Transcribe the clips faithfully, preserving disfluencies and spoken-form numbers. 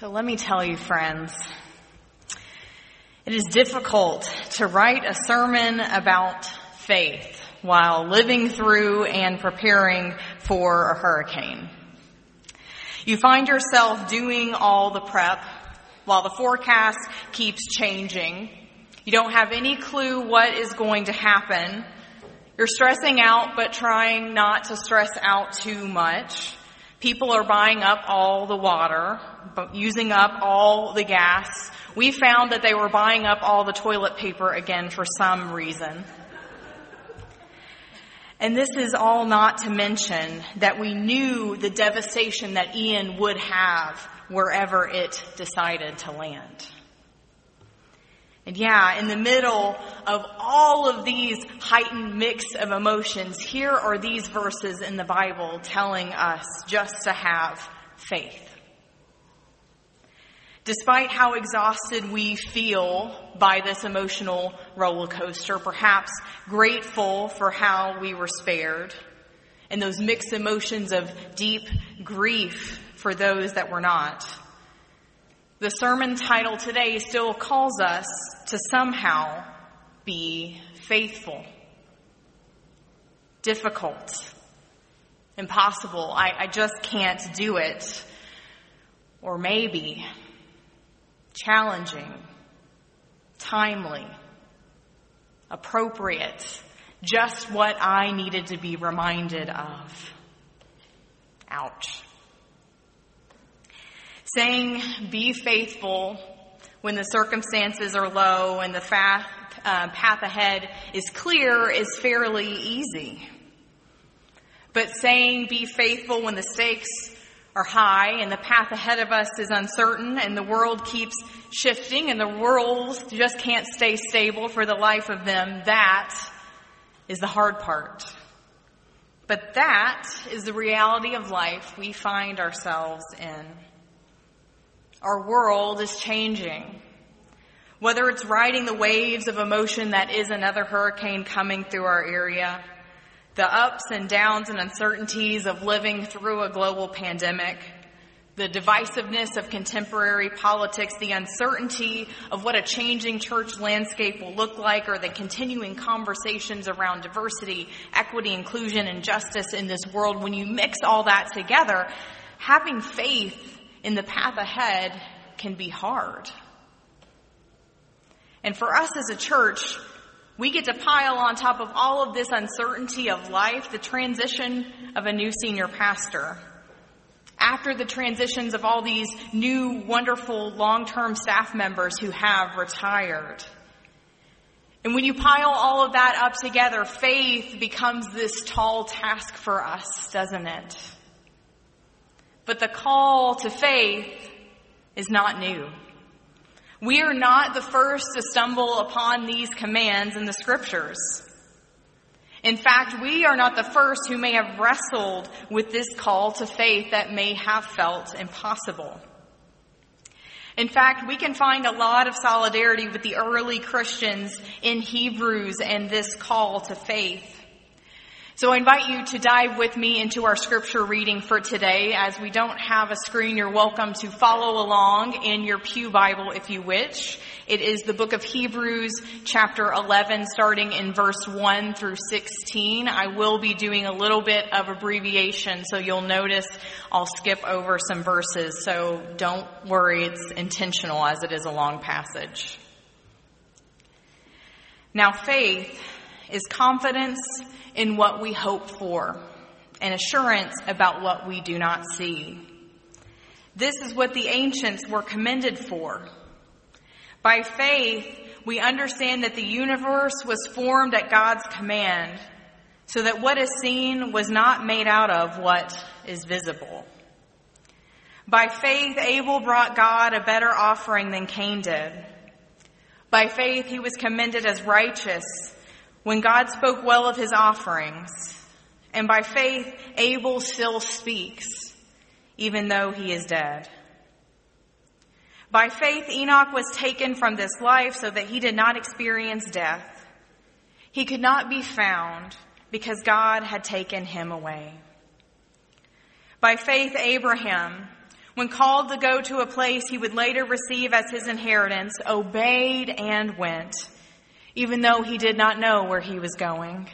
So let me tell you, friends, it is difficult to write a sermon about faith while living through and preparing for a hurricane. You find yourself doing all the prep while the forecast keeps changing. You don't have any clue what is going to happen. You're stressing out, but trying not to stress out too much. People are buying up all the water, using up all the gas. We found that they were buying up all the toilet paper again for some reason. And this is all not to mention that we knew the devastation that Ian would have wherever it decided to land. And yeah, in the middle of all of these heightened mix of emotions, here are these verses in the Bible telling us just to have faith. Despite how exhausted we feel by this emotional roller coaster, perhaps grateful for how we were spared, and those mixed emotions of deep grief for those that were not, the sermon title today still calls us to somehow be faithful. Difficult. Impossible. I, I just can't do it. Or maybe. Challenging. Timely. Appropriate. Just what I needed to be reminded of. Ouch. Saying, be faithful when the circumstances are low and the path, uh, path ahead is clear is fairly easy. But saying, be faithful when the stakes are high and the path ahead of us is uncertain and the world keeps shifting and the world just can't stay stable for the life of them, that is the hard part. But that is the reality of life we find ourselves in. Our world is changing. Whether it's riding the waves of emotion that is another hurricane coming through our area, the ups and downs and uncertainties of living through a global pandemic, the divisiveness of contemporary politics, the uncertainty of what a changing church landscape will look like, or the continuing conversations around diversity, equity, inclusion, and justice in this world, when you mix all that together, having faith in the path ahead can be hard. And for us as a church, we get to pile on top of all of this uncertainty of life, the transition of a new senior pastor. After the transitions of all these new, wonderful, long-term staff members who have retired. And when you pile all of that up together, faith becomes this tall task for us, doesn't it? But the call to faith is not new. We are not the first to stumble upon these commands in the scriptures. In fact, we are not the first who may have wrestled with this call to faith that may have felt impossible. In fact, we can find a lot of solidarity with the early Christians in Hebrews and this call to faith. So I invite you to dive with me into our scripture reading for today. As we don't have a screen, you're welcome to follow along in your pew Bible if you wish. It is the book of Hebrews, chapter eleven, starting in verse one through sixteen. I will be doing a little bit of abbreviation, so you'll notice I'll skip over some verses. So don't worry, it's intentional as it is a long passage. Now faith is confidence in what we hope for, and assurance about what we do not see. This is what the ancients were commended for. By faith, we understand that the universe was formed at God's command, so that what is seen was not made out of what is visible. By faith, Abel brought God a better offering than Cain did. By faith, he was commended as righteous, when God spoke well of his offerings, and by faith, Abel still speaks, even though he is dead. By faith, Enoch was taken from this life so that he did not experience death. He could not be found because God had taken him away. By faith, Abraham, when called to go to a place he would later receive as his inheritance, obeyed and went, even though he did not know where he was going.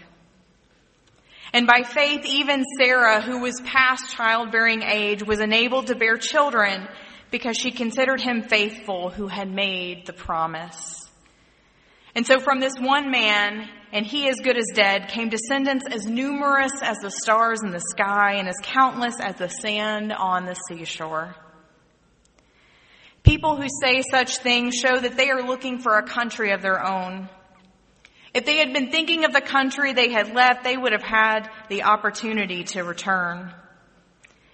And by faith, even Sarah, who was past childbearing age, was enabled to bear children because she considered him faithful who had made the promise. And so from this one man, and he as good as dead, came descendants as numerous as the stars in the sky and as countless as the sand on the seashore. People who say such things show that they are looking for a country of their own. If they had been thinking of the country they had left, they would have had the opportunity to return.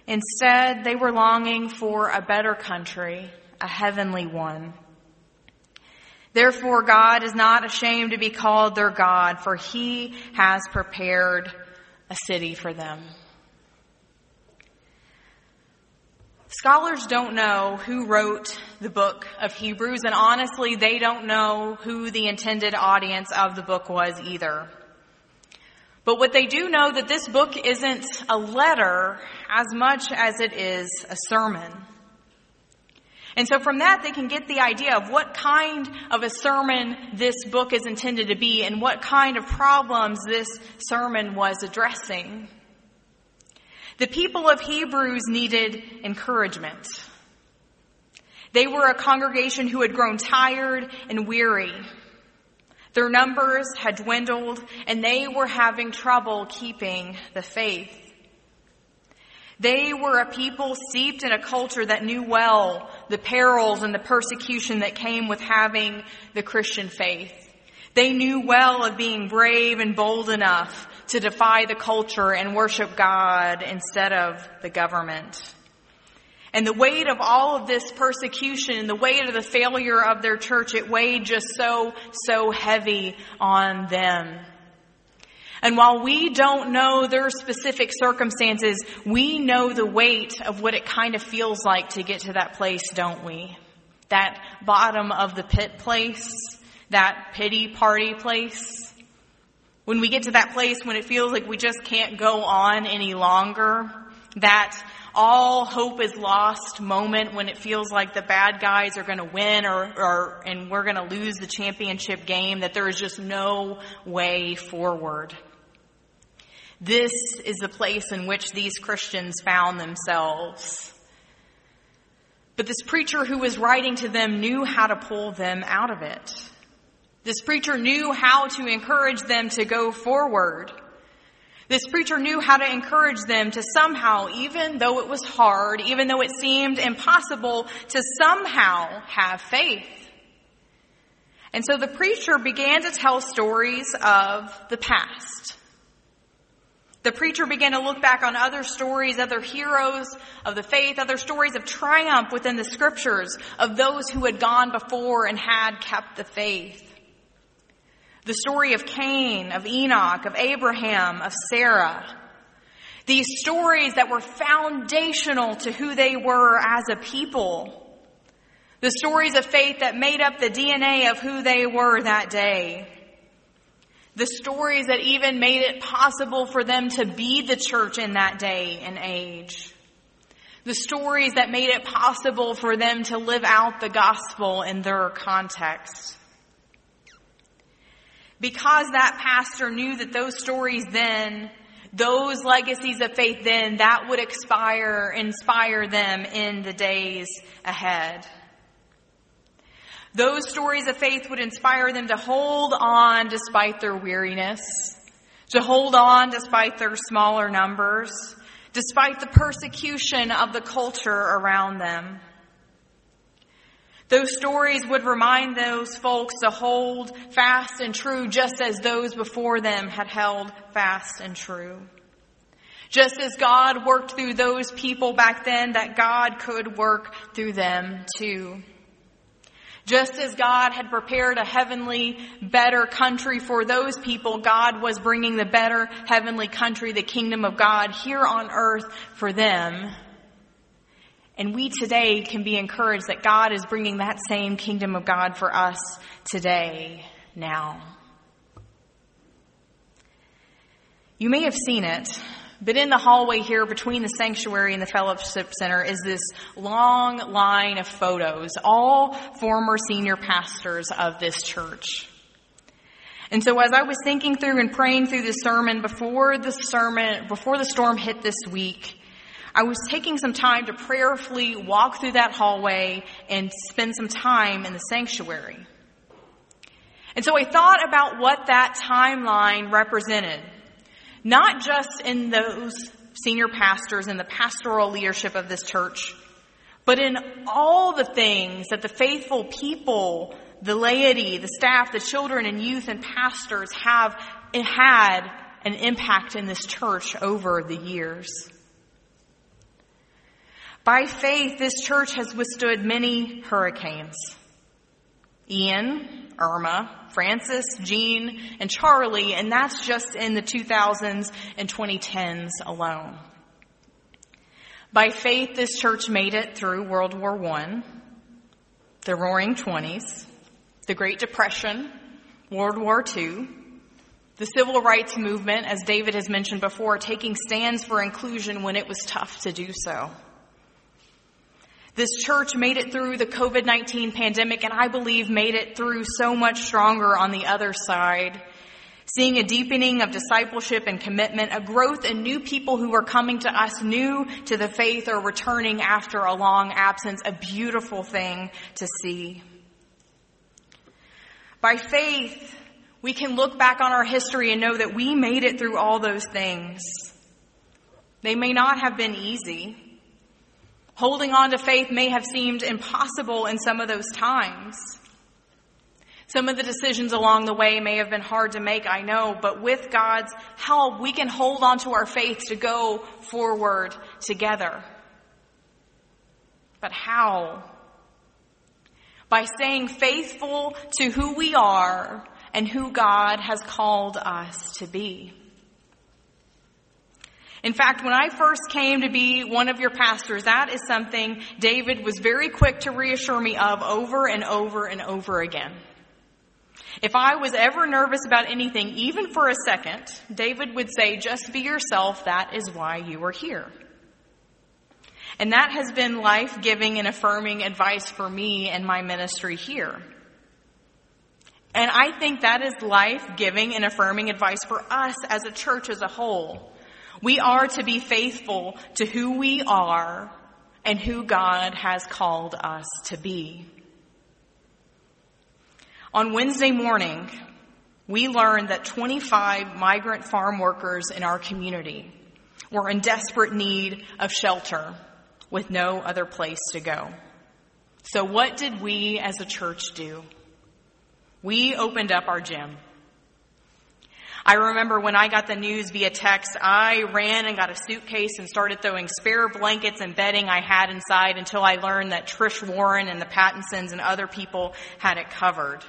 Instead, they were longing for a better country, a heavenly one. Therefore, God is not ashamed to be called their God, for he has prepared a city for them. Scholars don't know who wrote the book of Hebrews, and honestly, they don't know who the intended audience of the book was either. But what they do know that this book isn't a letter as much as it is a sermon. And so from that, they can get the idea of what kind of a sermon this book is intended to be and what kind of problems this sermon was addressing. The people of Hebrews needed encouragement. They were a congregation who had grown tired and weary. Their numbers had dwindled, and they were having trouble keeping the faith. They were a people steeped in a culture that knew well the perils and the persecution that came with having the Christian faith. They knew well of being brave and bold enough to defy the culture and worship God instead of the government. And the weight of all of this persecution and the weight of the failure of their church, it weighed just so, so heavy on them. And while we don't know their specific circumstances, we know the weight of what it kind of feels like to get to that place, don't we? That bottom of the pit place, that pity party place. When we get to that place when it feels like we just can't go on any longer, that all hope is lost moment when it feels like the bad guys are going to win or, or and we're going to lose the championship game, that there is just no way forward. This is the place in which these Christians found themselves. But this preacher who was writing to them knew how to pull them out of it. This preacher knew how to encourage them to go forward. This preacher knew how to encourage them to somehow, even though it was hard, even though it seemed impossible, to somehow have faith. And so the preacher began to tell stories of the past. The preacher began to look back on other stories, other heroes of the faith, other stories of triumph within the scriptures of those who had gone before and had kept the faith. The story of Cain, of Enoch, of Abraham, of Sarah. These stories that were foundational to who they were as a people. The stories of faith that made up the D N A of who they were that day. The stories that even made it possible for them to be the church in that day and age. The stories that made it possible for them to live out the gospel in their context. Because that pastor knew that those stories then, those legacies of faith then, that would inspire, inspire them in the days ahead. Those stories of faith would inspire them to hold on despite their weariness, to hold on despite their smaller numbers, despite the persecution of the culture around them. Those stories would remind those folks to hold fast and true just as those before them had held fast and true. Just as God worked through those people back then, that God could work through them too. Just as God had prepared a heavenly, better country for those people, God was bringing the better heavenly country, the kingdom of God, here on earth for them. And we today can be encouraged that God is bringing that same kingdom of God for us today, now. You may have seen it, But in the hallway here between the sanctuary and the fellowship center is this long line of photos, all former senior pastors of this church. And so as I was thinking through and praying through this sermon before the sermon, before the storm hit this week, I was taking some time to prayerfully walk through that hallway and spend some time in the sanctuary. And so I thought about what that timeline represented, not just in those senior pastors and the pastoral leadership of this church, but in all the things that the faithful people, the laity, the staff, the children and youth and pastors have had an impact in this church over the years. By faith, this church has withstood many hurricanes. Ian, Irma, Francis, Jean, and Charlie, and that's just in the two thousands and twenty tens alone. By faith, this church made it through World War One, the Roaring Twenties, the Great Depression, World War Two, the Civil Rights Movement, as David has mentioned before, taking stands for inclusion when it was tough to do so. This church made it through the covid nineteen pandemic, and I believe made it through so much stronger on the other side, seeing a deepening of discipleship and commitment, a growth in new people who are coming to us new to the faith or returning after a long absence, a beautiful thing to see. By faith, we can look back on our history and know that we made it through all those things. They may not have been easy. Holding on to faith may have seemed impossible in some of those times. Some of the decisions along the way may have been hard to make, I know, but with God's help, we can hold on to our faith to go forward together. But how? By staying faithful to who we are and who God has called us to be. In fact, when I first came to be one of your pastors, that is something David was very quick to reassure me of over and over and over again. If I was ever nervous about anything, even for a second, David would say, "Just be yourself. That is why you are here." And that has been life-giving and affirming advice for me and my ministry here. And I think that is life-giving and affirming advice for us as a church as a whole. We are to be faithful to who we are and who God has called us to be. On Wednesday morning, we learned that twenty-five migrant farm workers in our community were in desperate need of shelter with no other place to go. So what did we as a church do? We opened up our gym. I remember when I got the news via text, I ran and got a suitcase and started throwing spare blankets and bedding I had inside until I learned that Trish Warren and the Pattinsons and other people had it covered.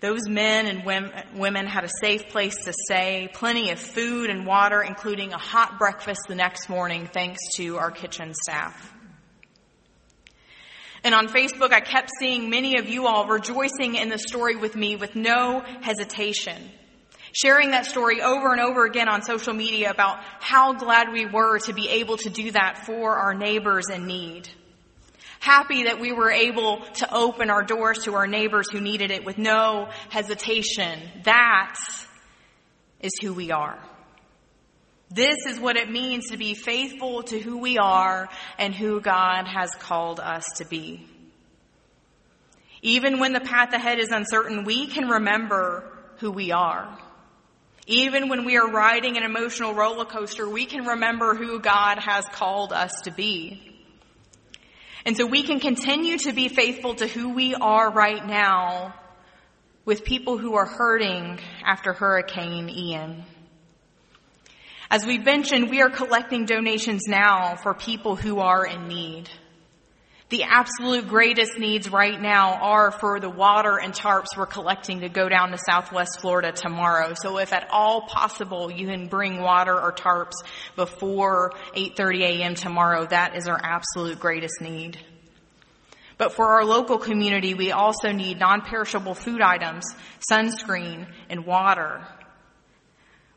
Those men and women had a safe place to stay, plenty of food and water, including a hot breakfast the next morning, thanks to our kitchen staff. And on Facebook, I kept seeing many of you all rejoicing in the story with me with no hesitation, sharing that story over and over again on social media about how glad we were to be able to do that for our neighbors in need. Happy that we were able to open our doors to our neighbors who needed it with no hesitation. That is who we are. This is what it means to be faithful to who we are and who God has called us to be. Even when the path ahead is uncertain, we can remember who we are. Even when we are riding an emotional roller coaster, we can remember who God has called us to be. And so we can continue to be faithful to who we are right now with people who are hurting after Hurricane Ian. As we mentioned, we are collecting donations now for people who are in need. The absolute greatest needs right now are for the water and tarps we're collecting to go down to Southwest Florida tomorrow. So if at all possible, you can bring water or tarps before eight thirty a.m. tomorrow. That is our absolute greatest need. But for our local community, we also need non-perishable food items, sunscreen, and water.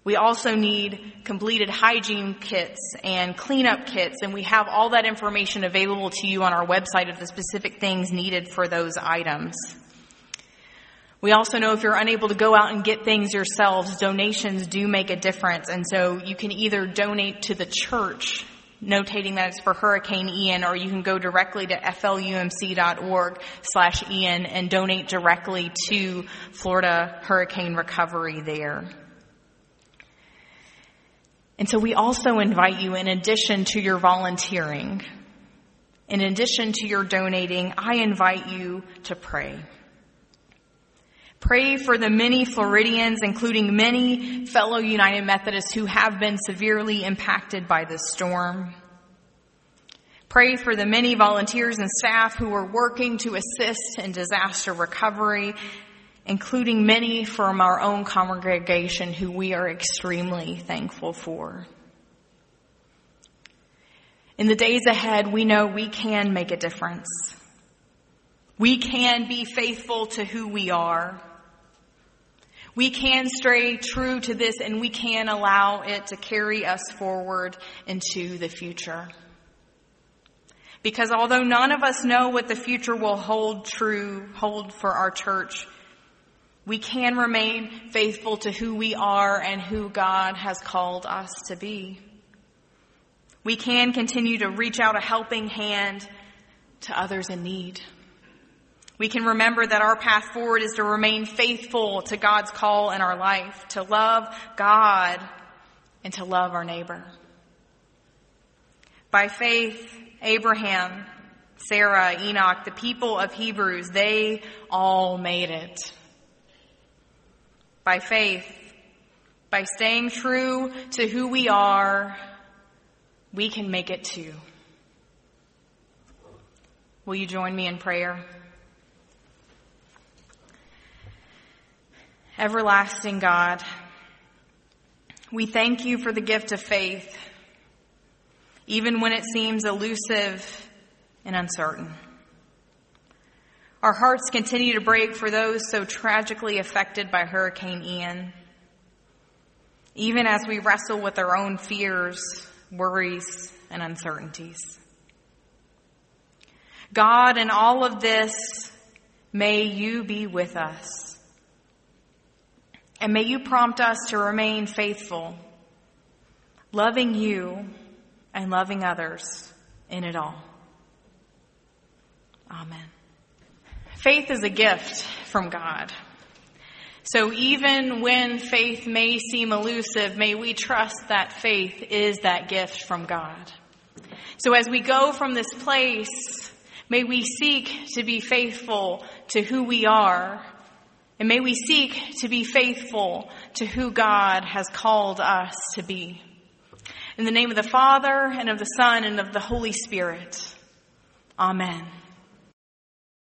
We also need completed hygiene kits and cleanup kits, and we have all that information available to you on our website of the specific things needed for those items. We also know if you're unable to go out and get things yourselves, donations do make a difference, and so you can either donate to the church, notating that it's for Hurricane Ian, or you can go directly to flumc dot org slash Ian and donate directly to Florida Hurricane Recovery there. And so we also invite you, in addition to your volunteering, in addition to your donating, I invite you to pray. Pray for the many Floridians, including many fellow United Methodists who have been severely impacted by this storm. Pray for the many volunteers and staff who are working to assist in disaster recovery, including many from our own congregation who we are extremely thankful for. In the days ahead, we know we can make a difference. We can be faithful to who we are. We can stay true to this, and we can allow it to carry us forward into the future. Because although none of us know what the future will hold true, hold for our church, we can remain faithful to who we are and who God has called us to be. We can continue to reach out a helping hand to others in need. We can remember that our path forward is to remain faithful to God's call in our life, to love God and to love our neighbor. By faith, Abraham, Sarah, Enoch, the people of Hebrews, they all made it. By faith, by staying true to who we are, we can make it too. Will you join me in prayer? Everlasting God, we thank you for the gift of faith, even when it seems elusive and uncertain. Our hearts continue to break for those so tragically affected by Hurricane Ian. Even as we wrestle with our own fears, worries, and uncertainties. God, in all of this, may you be with us. And may you prompt us to remain faithful, loving you and loving others in it all. Amen. Faith is a gift from God. So even when faith may seem elusive, may we trust that faith is that gift from God. So as we go from this place, may we seek to be faithful to who we are, and may we seek to be faithful to who God has called us to be. In the name of the Father, and of the Son, and of the Holy Spirit. Amen.